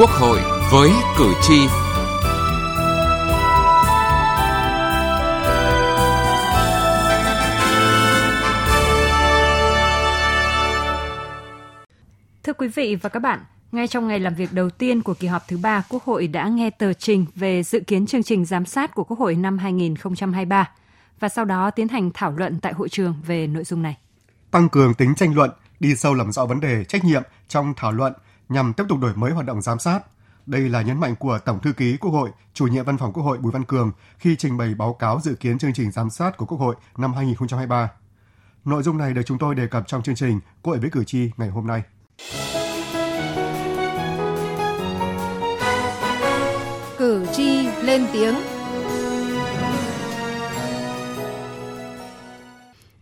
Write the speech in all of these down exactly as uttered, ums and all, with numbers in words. Quốc hội với cử tri. Thưa quý vị và các bạn, ngay trong ngày làm việc đầu tiên của kỳ họp thứ ba, Quốc hội đã nghe tờ trình về dự kiến chương trình giám sát của Quốc hội năm hai không hai ba và sau đó tiến hành thảo luận tại hội trường về nội dung này. Tăng cường tính tranh luận, đi sâu làm rõ vấn đề, trách nhiệm trong thảo luận nhằm tiếp tục đổi mới hoạt động giám sát. Đây là nhấn mạnh của Tổng thư ký Quốc hội, Chủ nhiệm Văn phòng Quốc hội Bùi Văn Cường khi trình bày báo cáo dự kiến chương trình giám sát của Quốc hội năm hai không hai ba. Nội dung này được chúng tôi đề cập trong chương trình Quốc hội với cử tri ngày hôm nay. Cử tri lên tiếng.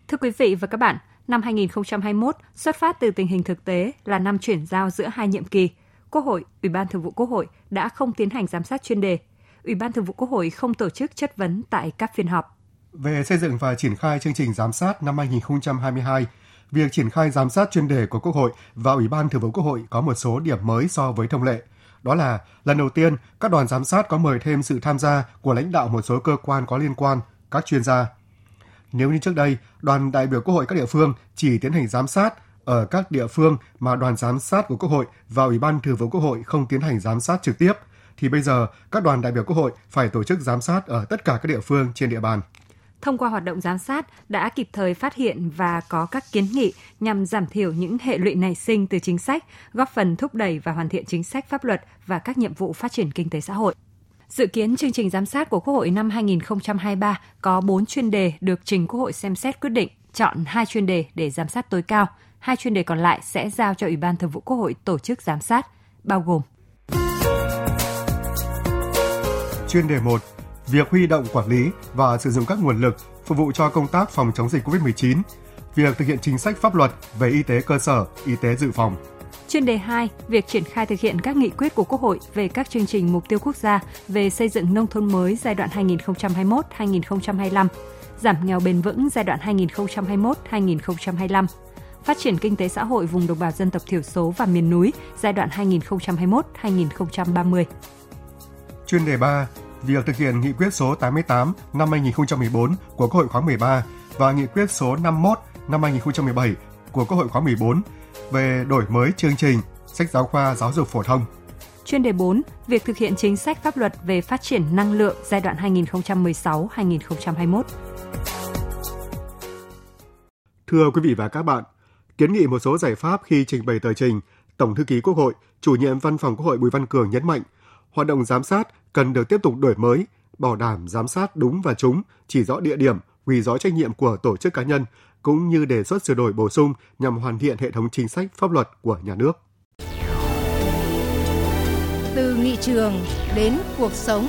Thưa quý vị và các bạn, năm hai không hai mốt xuất phát từ tình hình thực tế là năm chuyển giao giữa hai nhiệm kỳ. Quốc hội, Ủy ban Thường vụ Quốc hội đã không tiến hành giám sát chuyên đề. Ủy ban Thường vụ Quốc hội không tổ chức chất vấn tại các phiên họp. Về xây dựng và triển khai chương trình giám sát năm hai không hai hai, việc triển khai giám sát chuyên đề của Quốc hội và Ủy ban Thường vụ Quốc hội có một số điểm mới so với thông lệ. Đó là lần đầu tiên, các đoàn giám sát có mời thêm sự tham gia của lãnh đạo một số cơ quan có liên quan, các chuyên gia. Nếu như trước đây, đoàn đại biểu Quốc hội các địa phương chỉ tiến hành giám sát ở các địa phương mà đoàn giám sát của Quốc hội và Ủy ban Thường vụ Quốc hội không tiến hành giám sát trực tiếp, thì bây giờ các đoàn đại biểu Quốc hội phải tổ chức giám sát ở tất cả các địa phương trên địa bàn. Thông qua hoạt động giám sát đã kịp thời phát hiện và có các kiến nghị nhằm giảm thiểu những hệ lụy nảy sinh từ chính sách, góp phần thúc đẩy và hoàn thiện chính sách pháp luật và các nhiệm vụ phát triển kinh tế xã hội. Dự kiến chương trình giám sát của Quốc hội năm hai không hai ba có bốn chuyên đề được trình Quốc hội xem xét quyết định, chọn hai chuyên đề để giám sát tối cao, hai chuyên đề còn lại sẽ giao cho Ủy ban Thường vụ Quốc hội tổ chức giám sát, bao gồm chuyên đề một, việc huy động quản lý và sử dụng các nguồn lực phục vụ cho công tác phòng chống dịch covid mười chín, việc thực hiện chính sách pháp luật về y tế cơ sở, y tế dự phòng. Chuyên đề hai, việc triển khai thực hiện các nghị quyết của Quốc hội về các chương trình mục tiêu quốc gia về xây dựng nông thôn mới giai đoạn hai nghìn không trăm hai mươi mốt đến hai nghìn không trăm hai mươi lăm, giảm nghèo bền vững giai đoạn hai nghìn không trăm hai mươi mốt đến hai nghìn không trăm hai mươi lăm, phát triển kinh tế xã hội vùng đồng bào dân tộc thiểu số và miền núi giai đoạn hai nghìn không trăm hai mươi mốt đến hai nghìn không trăm ba mươi. Chuyên đề ba, việc thực hiện nghị quyết số tám mươi tám năm hai không một bốn của Quốc hội khóa mười ba và nghị quyết số năm mươi mốt năm hai không một bảy của Quốc hội khóa mười bốn về đổi mới chương trình, sách giáo khoa giáo dục phổ thông. Chuyên đề bốn, việc thực hiện chính sách pháp luật về phát triển năng lượng giai đoạn hai nghìn không trăm mười sáu đến hai nghìn không trăm hai mươi mốt. Thưa quý vị và các bạn, kiến nghị một số giải pháp khi trình bày tờ trình, Tổng thư ký Quốc hội, Chủ nhiệm Văn phòng Quốc hội Bùi Văn Cường nhấn mạnh, hoạt động giám sát cần được tiếp tục đổi mới, bảo đảm giám sát đúng và trúng, chỉ rõ địa điểm, quy rõ trách nhiệm của tổ chức cá nhân, cũng như đề xuất sửa đổi bổ sung nhằm hoàn thiện hệ thống chính sách pháp luật của nhà nước. Từ nghị trường đến cuộc sống.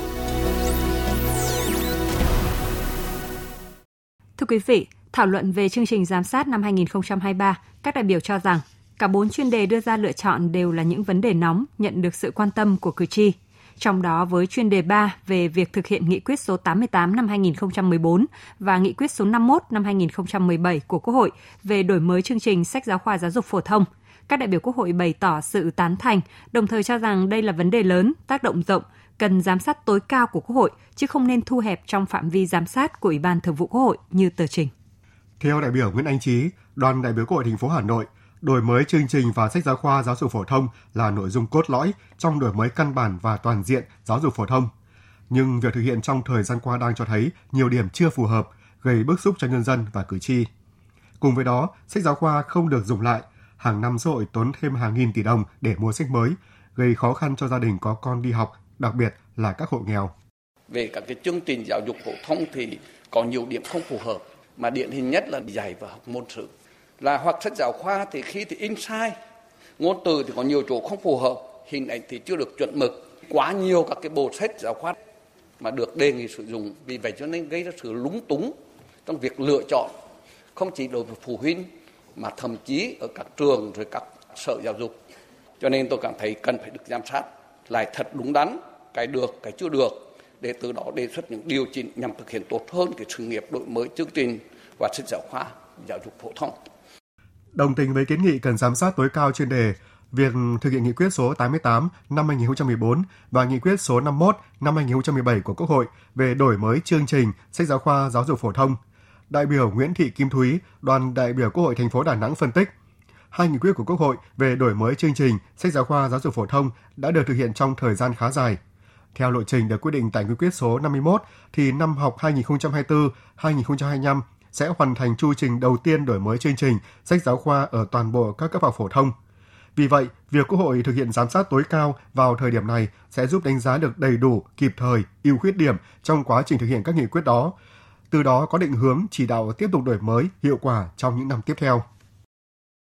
Thưa quý vị, thảo luận về chương trình giám sát năm hai không hai ba, các đại biểu cho rằng cả bốn chuyên đề đưa ra lựa chọn đều là những vấn đề nóng nhận được sự quan tâm của cử tri. Trong đó với chuyên đề ba về việc thực hiện nghị quyết số tám mươi tám năm hai không một bốn và nghị quyết số năm mươi mốt năm hai không một bảy của Quốc hội về đổi mới chương trình sách giáo khoa giáo dục phổ thông, các đại biểu Quốc hội bày tỏ sự tán thành, đồng thời cho rằng đây là vấn đề lớn, tác động rộng, cần giám sát tối cao của Quốc hội, chứ không nên thu hẹp trong phạm vi giám sát của Ủy ban Thường vụ Quốc hội như tờ trình. Theo đại biểu Nguyễn Anh Trí, đoàn đại biểu Quốc hội thành phố Hà Nội, đổi mới chương trình và sách giáo khoa giáo dục phổ thông là nội dung cốt lõi trong đổi mới căn bản và toàn diện giáo dục phổ thông. Nhưng việc thực hiện trong thời gian qua đang cho thấy nhiều điểm chưa phù hợp, gây bức xúc cho nhân dân và cử tri. Cùng với đó, sách giáo khoa không được dùng lại, hàng năm xã hội tốn thêm hàng nghìn tỷ đồng để mua sách mới, gây khó khăn cho gia đình có con đi học, đặc biệt là các hộ nghèo. Về các cái chương trình giáo dục phổ thông thì có nhiều điểm không phù hợp, mà điển hình nhất là dạy và học môn sử. Là hoặc sách giáo khoa thì khi thì in sai, ngôn từ thì có nhiều chỗ không phù hợp, hình ảnh thì chưa được chuẩn mực, quá nhiều các cái bộ sách giáo khoa mà được đề nghị sử dụng, vì vậy cho nên gây ra sự lúng túng trong việc lựa chọn, không chỉ đối với phụ huynh mà thậm chí ở các trường rồi các sở giáo dục. Cho nên tôi cảm thấy cần phải được giám sát lại thật đúng đắn, cái được cái chưa được, để từ đó đề xuất những điều chỉnh nhằm thực hiện tốt hơn cái sự nghiệp đổi mới chương trình và sách giáo khoa giáo dục phổ thông. Đồng tình với kiến nghị cần giám sát tối cao chuyên đề, việc thực hiện nghị quyết số tám mươi tám năm hai nghìn không trăm mười bốn và nghị quyết số năm mươi mốt năm hai nghìn không trăm mười bảy của Quốc hội về đổi mới chương trình sách giáo khoa giáo dục phổ thông. Đại biểu Nguyễn Thị Kim Thúy, đoàn đại biểu Quốc hội thành phố Đà Nẵng phân tích, hai nghị quyết của Quốc hội về đổi mới chương trình sách giáo khoa giáo dục phổ thông đã được thực hiện trong thời gian khá dài. Theo lộ trình được quy định tại nghị quyết số năm mươi mốt thì năm học hai nghìn không trăm hai mươi tư hai nghìn không trăm hai mươi lăm sẽ hoàn thành chu trình đầu tiên đổi mới chương trình sách giáo khoa ở toàn bộ các cấp học phổ thông. Vì vậy, việc Quốc hội thực hiện giám sát tối cao vào thời điểm này sẽ giúp đánh giá được đầy đủ, kịp thời, ưu khuyết điểm trong quá trình thực hiện các nghị quyết đó. Từ đó có định hướng chỉ đạo tiếp tục đổi mới hiệu quả trong những năm tiếp theo.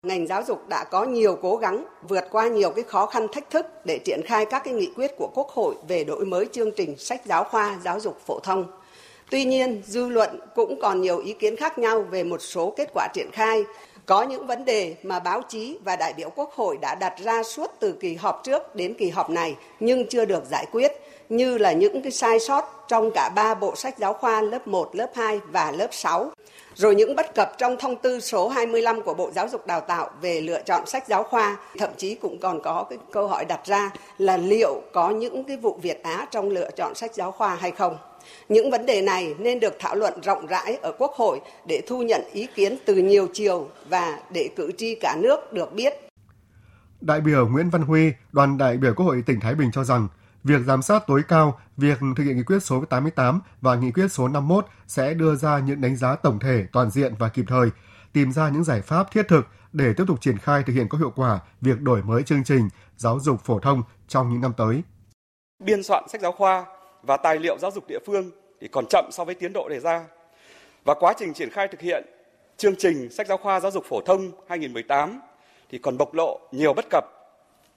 Ngành giáo dục đã có nhiều cố gắng vượt qua nhiều cái khó khăn thách thức để triển khai các cái nghị quyết của Quốc hội về đổi mới chương trình sách giáo khoa giáo dục phổ thông. Tuy nhiên, dư luận cũng còn nhiều ý kiến khác nhau về một số kết quả triển khai. Có những vấn đề mà báo chí và đại biểu Quốc hội đã đặt ra suốt từ kỳ họp trước đến kỳ họp này nhưng chưa được giải quyết, như là những cái sai sót trong cả ba bộ sách giáo khoa lớp một, lớp hai và lớp sáu. Rồi những bất cập trong thông tư số hai mươi lăm của Bộ Giáo dục Đào tạo về lựa chọn sách giáo khoa, thậm chí cũng còn có cái câu hỏi đặt ra là liệu có những cái vụ Việt Á trong lựa chọn sách giáo khoa hay không. Những vấn đề này nên được thảo luận rộng rãi ở Quốc hội để thu nhận ý kiến từ nhiều chiều và để cử tri cả nước được biết. Đại biểu Nguyễn Văn Huy, đoàn đại biểu Quốc hội tỉnh Thái Bình cho rằng, việc giám sát tối cao, việc thực hiện nghị quyết số tám mươi tám và nghị quyết số năm mươi mốt sẽ đưa ra những đánh giá tổng thể, toàn diện và kịp thời, tìm ra những giải pháp thiết thực để tiếp tục triển khai thực hiện có hiệu quả việc đổi mới chương trình giáo dục phổ thông trong những năm tới. Biên soạn sách giáo khoa và tài liệu giáo dục địa phương thì còn chậm so với tiến độ đề ra. Và quá trình triển khai thực hiện chương trình sách giáo khoa giáo dục phổ thông hai nghìn không trăm mười tám thì còn bộc lộ nhiều bất cập,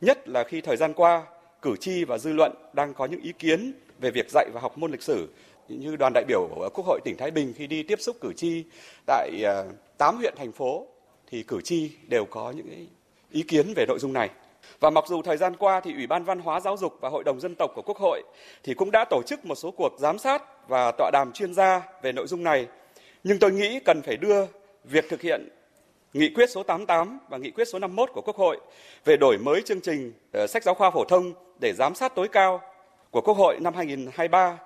nhất là khi thời gian qua cử tri và dư luận đang có những ý kiến về việc dạy và học môn lịch sử. Như đoàn đại biểu của Quốc hội tỉnh Thái Bình khi đi tiếp xúc cử tri tại tám huyện thành phố thì cử tri đều có những ý kiến về nội dung này. Và mặc dù thời gian qua thì Ủy ban Văn hóa Giáo dục và Hội đồng Dân tộc của Quốc hội thì cũng đã tổ chức một số cuộc giám sát và tọa đàm chuyên gia về nội dung này, nhưng tôi nghĩ cần phải đưa việc thực hiện nghị quyết số tám mươi tám và nghị quyết số năm mươi mốt của Quốc hội về đổi mới chương trình sách giáo khoa phổ thông để giám sát tối cao của Quốc hội năm hai nghìn không trăm hai mươi ba.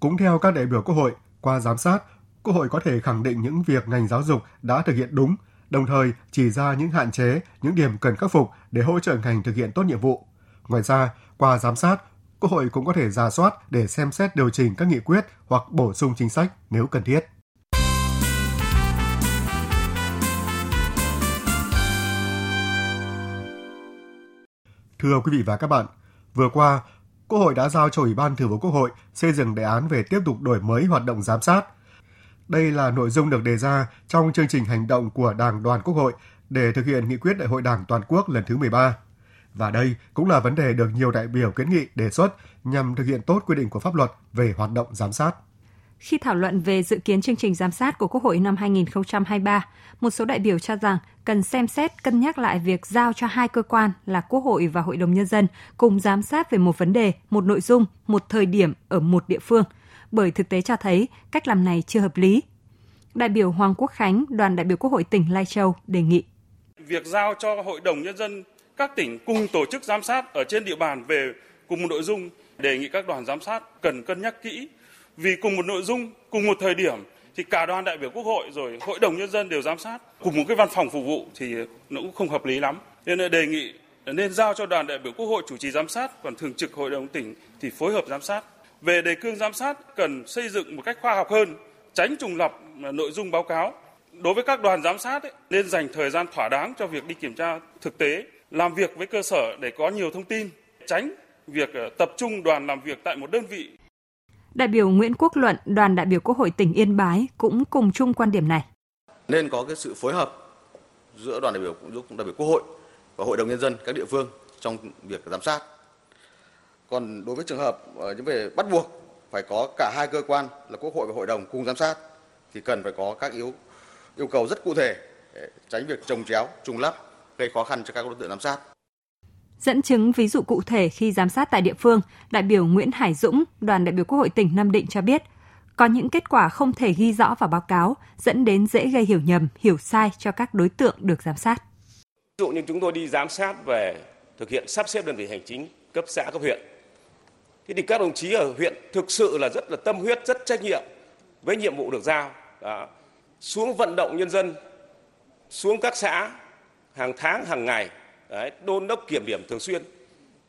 Cũng theo các đại biểu Quốc hội, qua giám sát, Quốc hội có thể khẳng định những việc ngành giáo dục đã thực hiện đúng, đồng thời chỉ ra những hạn chế, những điểm cần khắc phục để hỗ trợ ngành thực hiện tốt nhiệm vụ. Ngoài ra, qua giám sát, Quốc hội cũng có thể rà soát để xem xét điều chỉnh các nghị quyết hoặc bổ sung chính sách nếu cần thiết. Thưa quý vị và các bạn, vừa qua, Quốc hội đã giao cho Ủy ban Thường vụ Quốc hội xây dựng đề án về tiếp tục đổi mới hoạt động giám sát. Đây là nội dung được đề ra trong chương trình hành động của Đảng đoàn Quốc hội để thực hiện nghị quyết Đại hội Đảng toàn quốc lần thứ mười ba. Và đây cũng là vấn đề được nhiều đại biểu kiến nghị đề xuất nhằm thực hiện tốt quy định của pháp luật về hoạt động giám sát. Khi thảo luận về dự kiến chương trình giám sát của Quốc hội năm hai nghìn không trăm hai mươi ba, một số đại biểu cho rằng cần xem xét cân nhắc lại việc giao cho hai cơ quan là Quốc hội và Hội đồng Nhân dân cùng giám sát về một vấn đề, một nội dung, một thời điểm ở một địa phương, bởi thực tế cho thấy cách làm này chưa hợp lý. Đại biểu Hoàng Quốc Khánh, đoàn đại biểu Quốc hội tỉnh Lai Châu đề nghị việc giao cho Hội đồng Nhân dân các tỉnh cùng tổ chức giám sát ở trên địa bàn về cùng một nội dung, đề nghị các đoàn giám sát cần cân nhắc kỹ. Vì cùng một nội dung, cùng một thời điểm thì cả đoàn đại biểu Quốc hội rồi Hội đồng Nhân dân đều giám sát. Cùng một cái văn phòng phục vụ thì nó cũng không hợp lý lắm. Nên đề nghị nên giao cho đoàn đại biểu Quốc hội chủ trì giám sát, còn thường trực Hội đồng tỉnh thì phối hợp giám sát. Về đề cương giám sát cần xây dựng một cách khoa học hơn, tránh trùng lặp nội dung báo cáo. Đối với các đoàn giám sát ấy, nên dành thời gian thỏa đáng cho việc đi kiểm tra thực tế, làm việc với cơ sở để có nhiều thông tin, tránh việc tập trung đoàn làm việc tại một đơn vị. Đại biểu Nguyễn Quốc Luận, đoàn đại biểu Quốc hội tỉnh Yên Bái cũng cùng chung quan điểm này. Nên có cái sự phối hợp giữa đoàn đại biểu đại biểu Quốc hội và Hội đồng Nhân dân các địa phương trong việc giám sát. Còn đối với trường hợp những về bắt buộc phải có cả hai cơ quan là Quốc hội và Hội đồng cùng giám sát thì cần phải có các yếu yêu cầu rất cụ thể để tránh việc chồng chéo, trùng lắp gây khó khăn cho các đối tượng giám sát. Dẫn chứng ví dụ cụ thể khi giám sát tại địa phương, đại biểu Nguyễn Hải Dũng, đoàn đại biểu Quốc hội tỉnh Nam Định cho biết, có những kết quả không thể ghi rõ vào báo cáo, dẫn đến dễ gây hiểu nhầm, hiểu sai cho các đối tượng được giám sát. Ví dụ như chúng tôi đi giám sát về thực hiện sắp xếp đơn vị hành chính cấp xã, cấp huyện. Thế thì các đồng chí ở huyện thực sự là rất là tâm huyết, rất trách nhiệm với nhiệm vụ được giao. Đó. Xuống vận động nhân dân, xuống các xã hàng tháng, hàng ngày, đấy, đôn đốc kiểm điểm thường xuyên.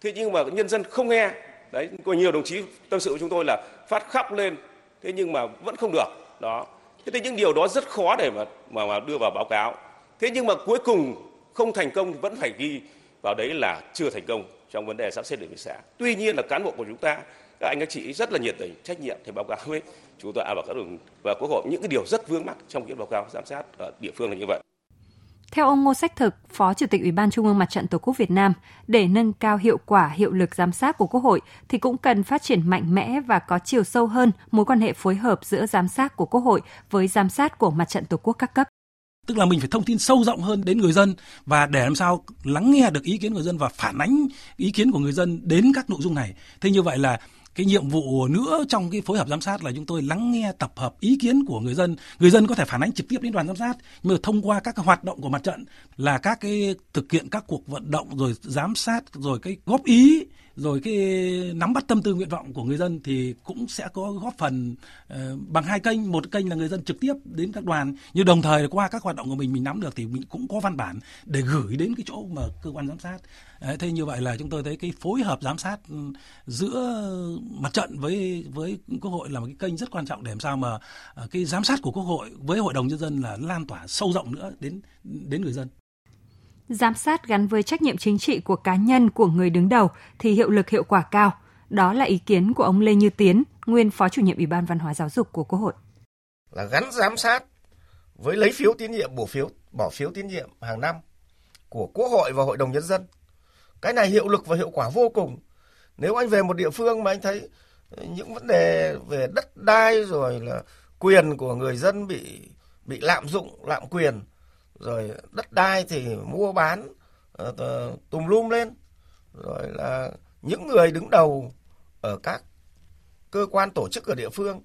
Thế nhưng mà nhân dân không nghe. Đấy, có nhiều đồng chí tâm sự với chúng tôi là phát khóc lên, thế nhưng mà vẫn không được. Đó. Thế thì những điều đó rất khó để mà, mà, mà đưa vào báo cáo. Thế nhưng mà cuối cùng không thành công vẫn phải ghi vào đấy là chưa thành công trong vấn đề sắp xếp đơn vị xã. Tuy nhiên là cán bộ của chúng ta, các anh các chị rất là nhiệt tình, trách nhiệm thì báo cáo với chúng tôi à, và các đồng và quốc hội những cái điều rất vướng mắc trong cái báo cáo giám sát ở địa phương là như vậy. Theo ông Ngô Sách Thực, Phó Chủ tịch Ủy ban Trung ương Mặt trận Tổ quốc Việt Nam, để nâng cao hiệu quả, hiệu lực giám sát của Quốc hội thì cũng cần phát triển mạnh mẽ và có chiều sâu hơn mối quan hệ phối hợp giữa giám sát của Quốc hội với giám sát của Mặt trận Tổ quốc các cấp. Tức là mình phải thông tin sâu rộng hơn đến người dân và để làm sao lắng nghe được ý kiến người dân và phản ánh ý kiến của người dân đến các nội dung này. Thế như vậy là cái nhiệm vụ nữa trong cái phối hợp giám sát là chúng tôi lắng nghe tập hợp ý kiến của người dân. Người dân có thể phản ánh trực tiếp đến đoàn giám sát, nhưng mà thông qua các cái hoạt động của mặt trận là các cái thực hiện các cuộc vận động rồi giám sát rồi cái góp ý rồi cái nắm bắt tâm tư nguyện vọng của người dân thì cũng sẽ có góp phần uh, bằng hai kênh. Một kênh là người dân trực tiếp đến các đoàn, nhưng đồng thời qua các hoạt động của mình mình nắm được thì mình cũng có văn bản để gửi đến cái chỗ mà cơ quan giám sát. Đấy, thế như vậy là chúng tôi thấy cái phối hợp giám sát giữa mặt trận với với Quốc hội là một cái kênh rất quan trọng để làm sao mà uh, cái giám sát của Quốc hội với Hội đồng nhân dân là lan tỏa sâu rộng nữa đến đến người dân. Giám sát gắn với trách nhiệm chính trị của cá nhân, của người đứng đầu thì hiệu lực hiệu quả cao. Đó là ý kiến của ông Lê Như Tiến, nguyên Phó Chủ nhiệm Ủy ban Văn hóa Giáo dục của Quốc hội. Là gắn giám sát với lấy phiếu tín nhiệm, bổ phiếu, bỏ phiếu tín nhiệm hàng năm của Quốc hội và Hội đồng Nhân dân. Cái này hiệu lực và hiệu quả vô cùng. Nếu anh về một địa phương mà anh thấy những vấn đề về đất đai rồi là quyền của người dân bị, bị lạm dụng, lạm quyền, rồi đất đai thì mua bán tùm lum lên, rồi là những người đứng đầu ở các cơ quan tổ chức ở địa phương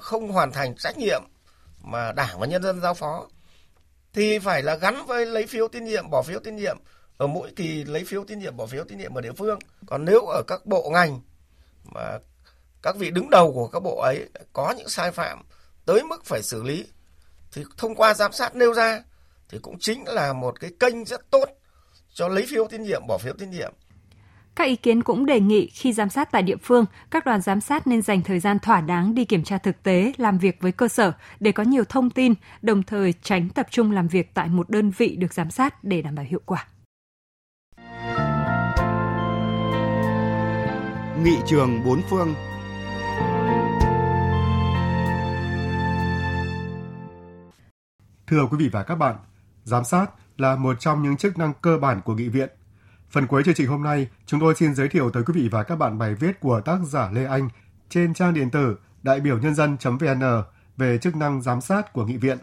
không hoàn thành trách nhiệm mà Đảng và nhân dân giao phó, thì phải là gắn với lấy phiếu tín nhiệm, bỏ phiếu tín nhiệm ở mỗi kỳ lấy phiếu tín nhiệm, bỏ phiếu tín nhiệm ở địa phương. Còn nếu ở các bộ ngành mà các vị đứng đầu của các bộ ấy có những sai phạm tới mức phải xử lý thì thông qua giám sát nêu ra thì cũng chính là một cái kênh rất tốt cho lấy phiếu tín nhiệm, bỏ phiếu tín nhiệm. Các ý kiến cũng đề nghị khi giám sát tại địa phương, các đoàn giám sát nên dành thời gian thỏa đáng đi kiểm tra thực tế, làm việc với cơ sở để có nhiều thông tin, đồng thời tránh tập trung làm việc tại một đơn vị được giám sát để đảm bảo hiệu quả. Nghị trường bốn phương. Thưa quý vị và các bạn, giám sát là một trong những chức năng cơ bản của nghị viện. Phần cuối chương trình hôm nay, chúng tôi xin giới thiệu tới quý vị và các bạn bài viết của tác giả Lê Anh trên trang điện tử đại biểu nhân dân chấm vê en về chức năng giám sát của nghị viện.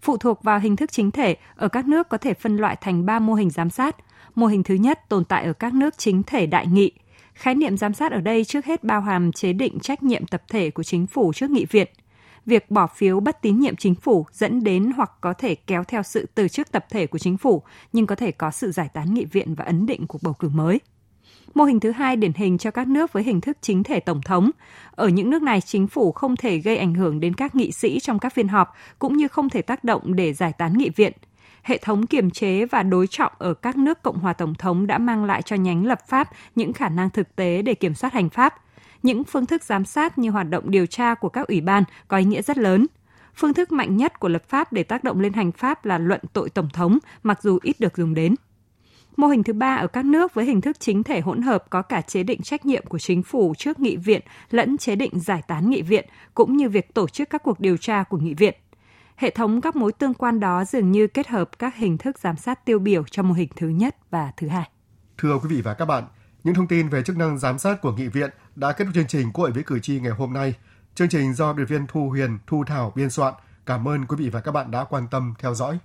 Phụ thuộc vào hình thức chính thể, ở các nước có thể phân loại thành ba mô hình giám sát. Mô hình thứ nhất tồn tại ở các nước chính thể đại nghị. Khái niệm giám sát ở đây trước hết bao hàm chế định trách nhiệm tập thể của chính phủ trước nghị viện. Việc bỏ phiếu bất tín nhiệm chính phủ dẫn đến hoặc có thể kéo theo sự từ chức tập thể của chính phủ, nhưng có thể có sự giải tán nghị viện và ấn định cuộc bầu cử mới. Mô hình thứ hai điển hình cho các nước với hình thức chính thể tổng thống. Ở những nước này, chính phủ không thể gây ảnh hưởng đến các nghị sĩ trong các phiên họp, cũng như không thể tác động để giải tán nghị viện. Hệ thống kiềm chế và đối trọng ở các nước Cộng hòa Tổng thống đã mang lại cho nhánh lập pháp những khả năng thực tế để kiểm soát hành pháp. Những phương thức giám sát như hoạt động điều tra của các ủy ban có ý nghĩa rất lớn. Phương thức mạnh nhất của lập pháp để tác động lên hành pháp là luận tội tổng thống, mặc dù ít được dùng đến. Mô hình thứ ba ở các nước với hình thức chính thể hỗn hợp có cả chế định trách nhiệm của chính phủ trước nghị viện lẫn chế định giải tán nghị viện, cũng như việc tổ chức các cuộc điều tra của nghị viện. Hệ thống các mối tương quan đó dường như kết hợp các hình thức giám sát tiêu biểu cho mô hình thứ nhất và thứ hai. Thưa quý vị và các bạn, những thông tin về chức năng giám sát của nghị viện đã kết thúc chương trình Quốc hội với cử tri ngày hôm nay. Chương trình do biên tập viên Thu Huyền, Thu Thảo biên soạn. Cảm ơn quý vị và các bạn đã quan tâm theo dõi.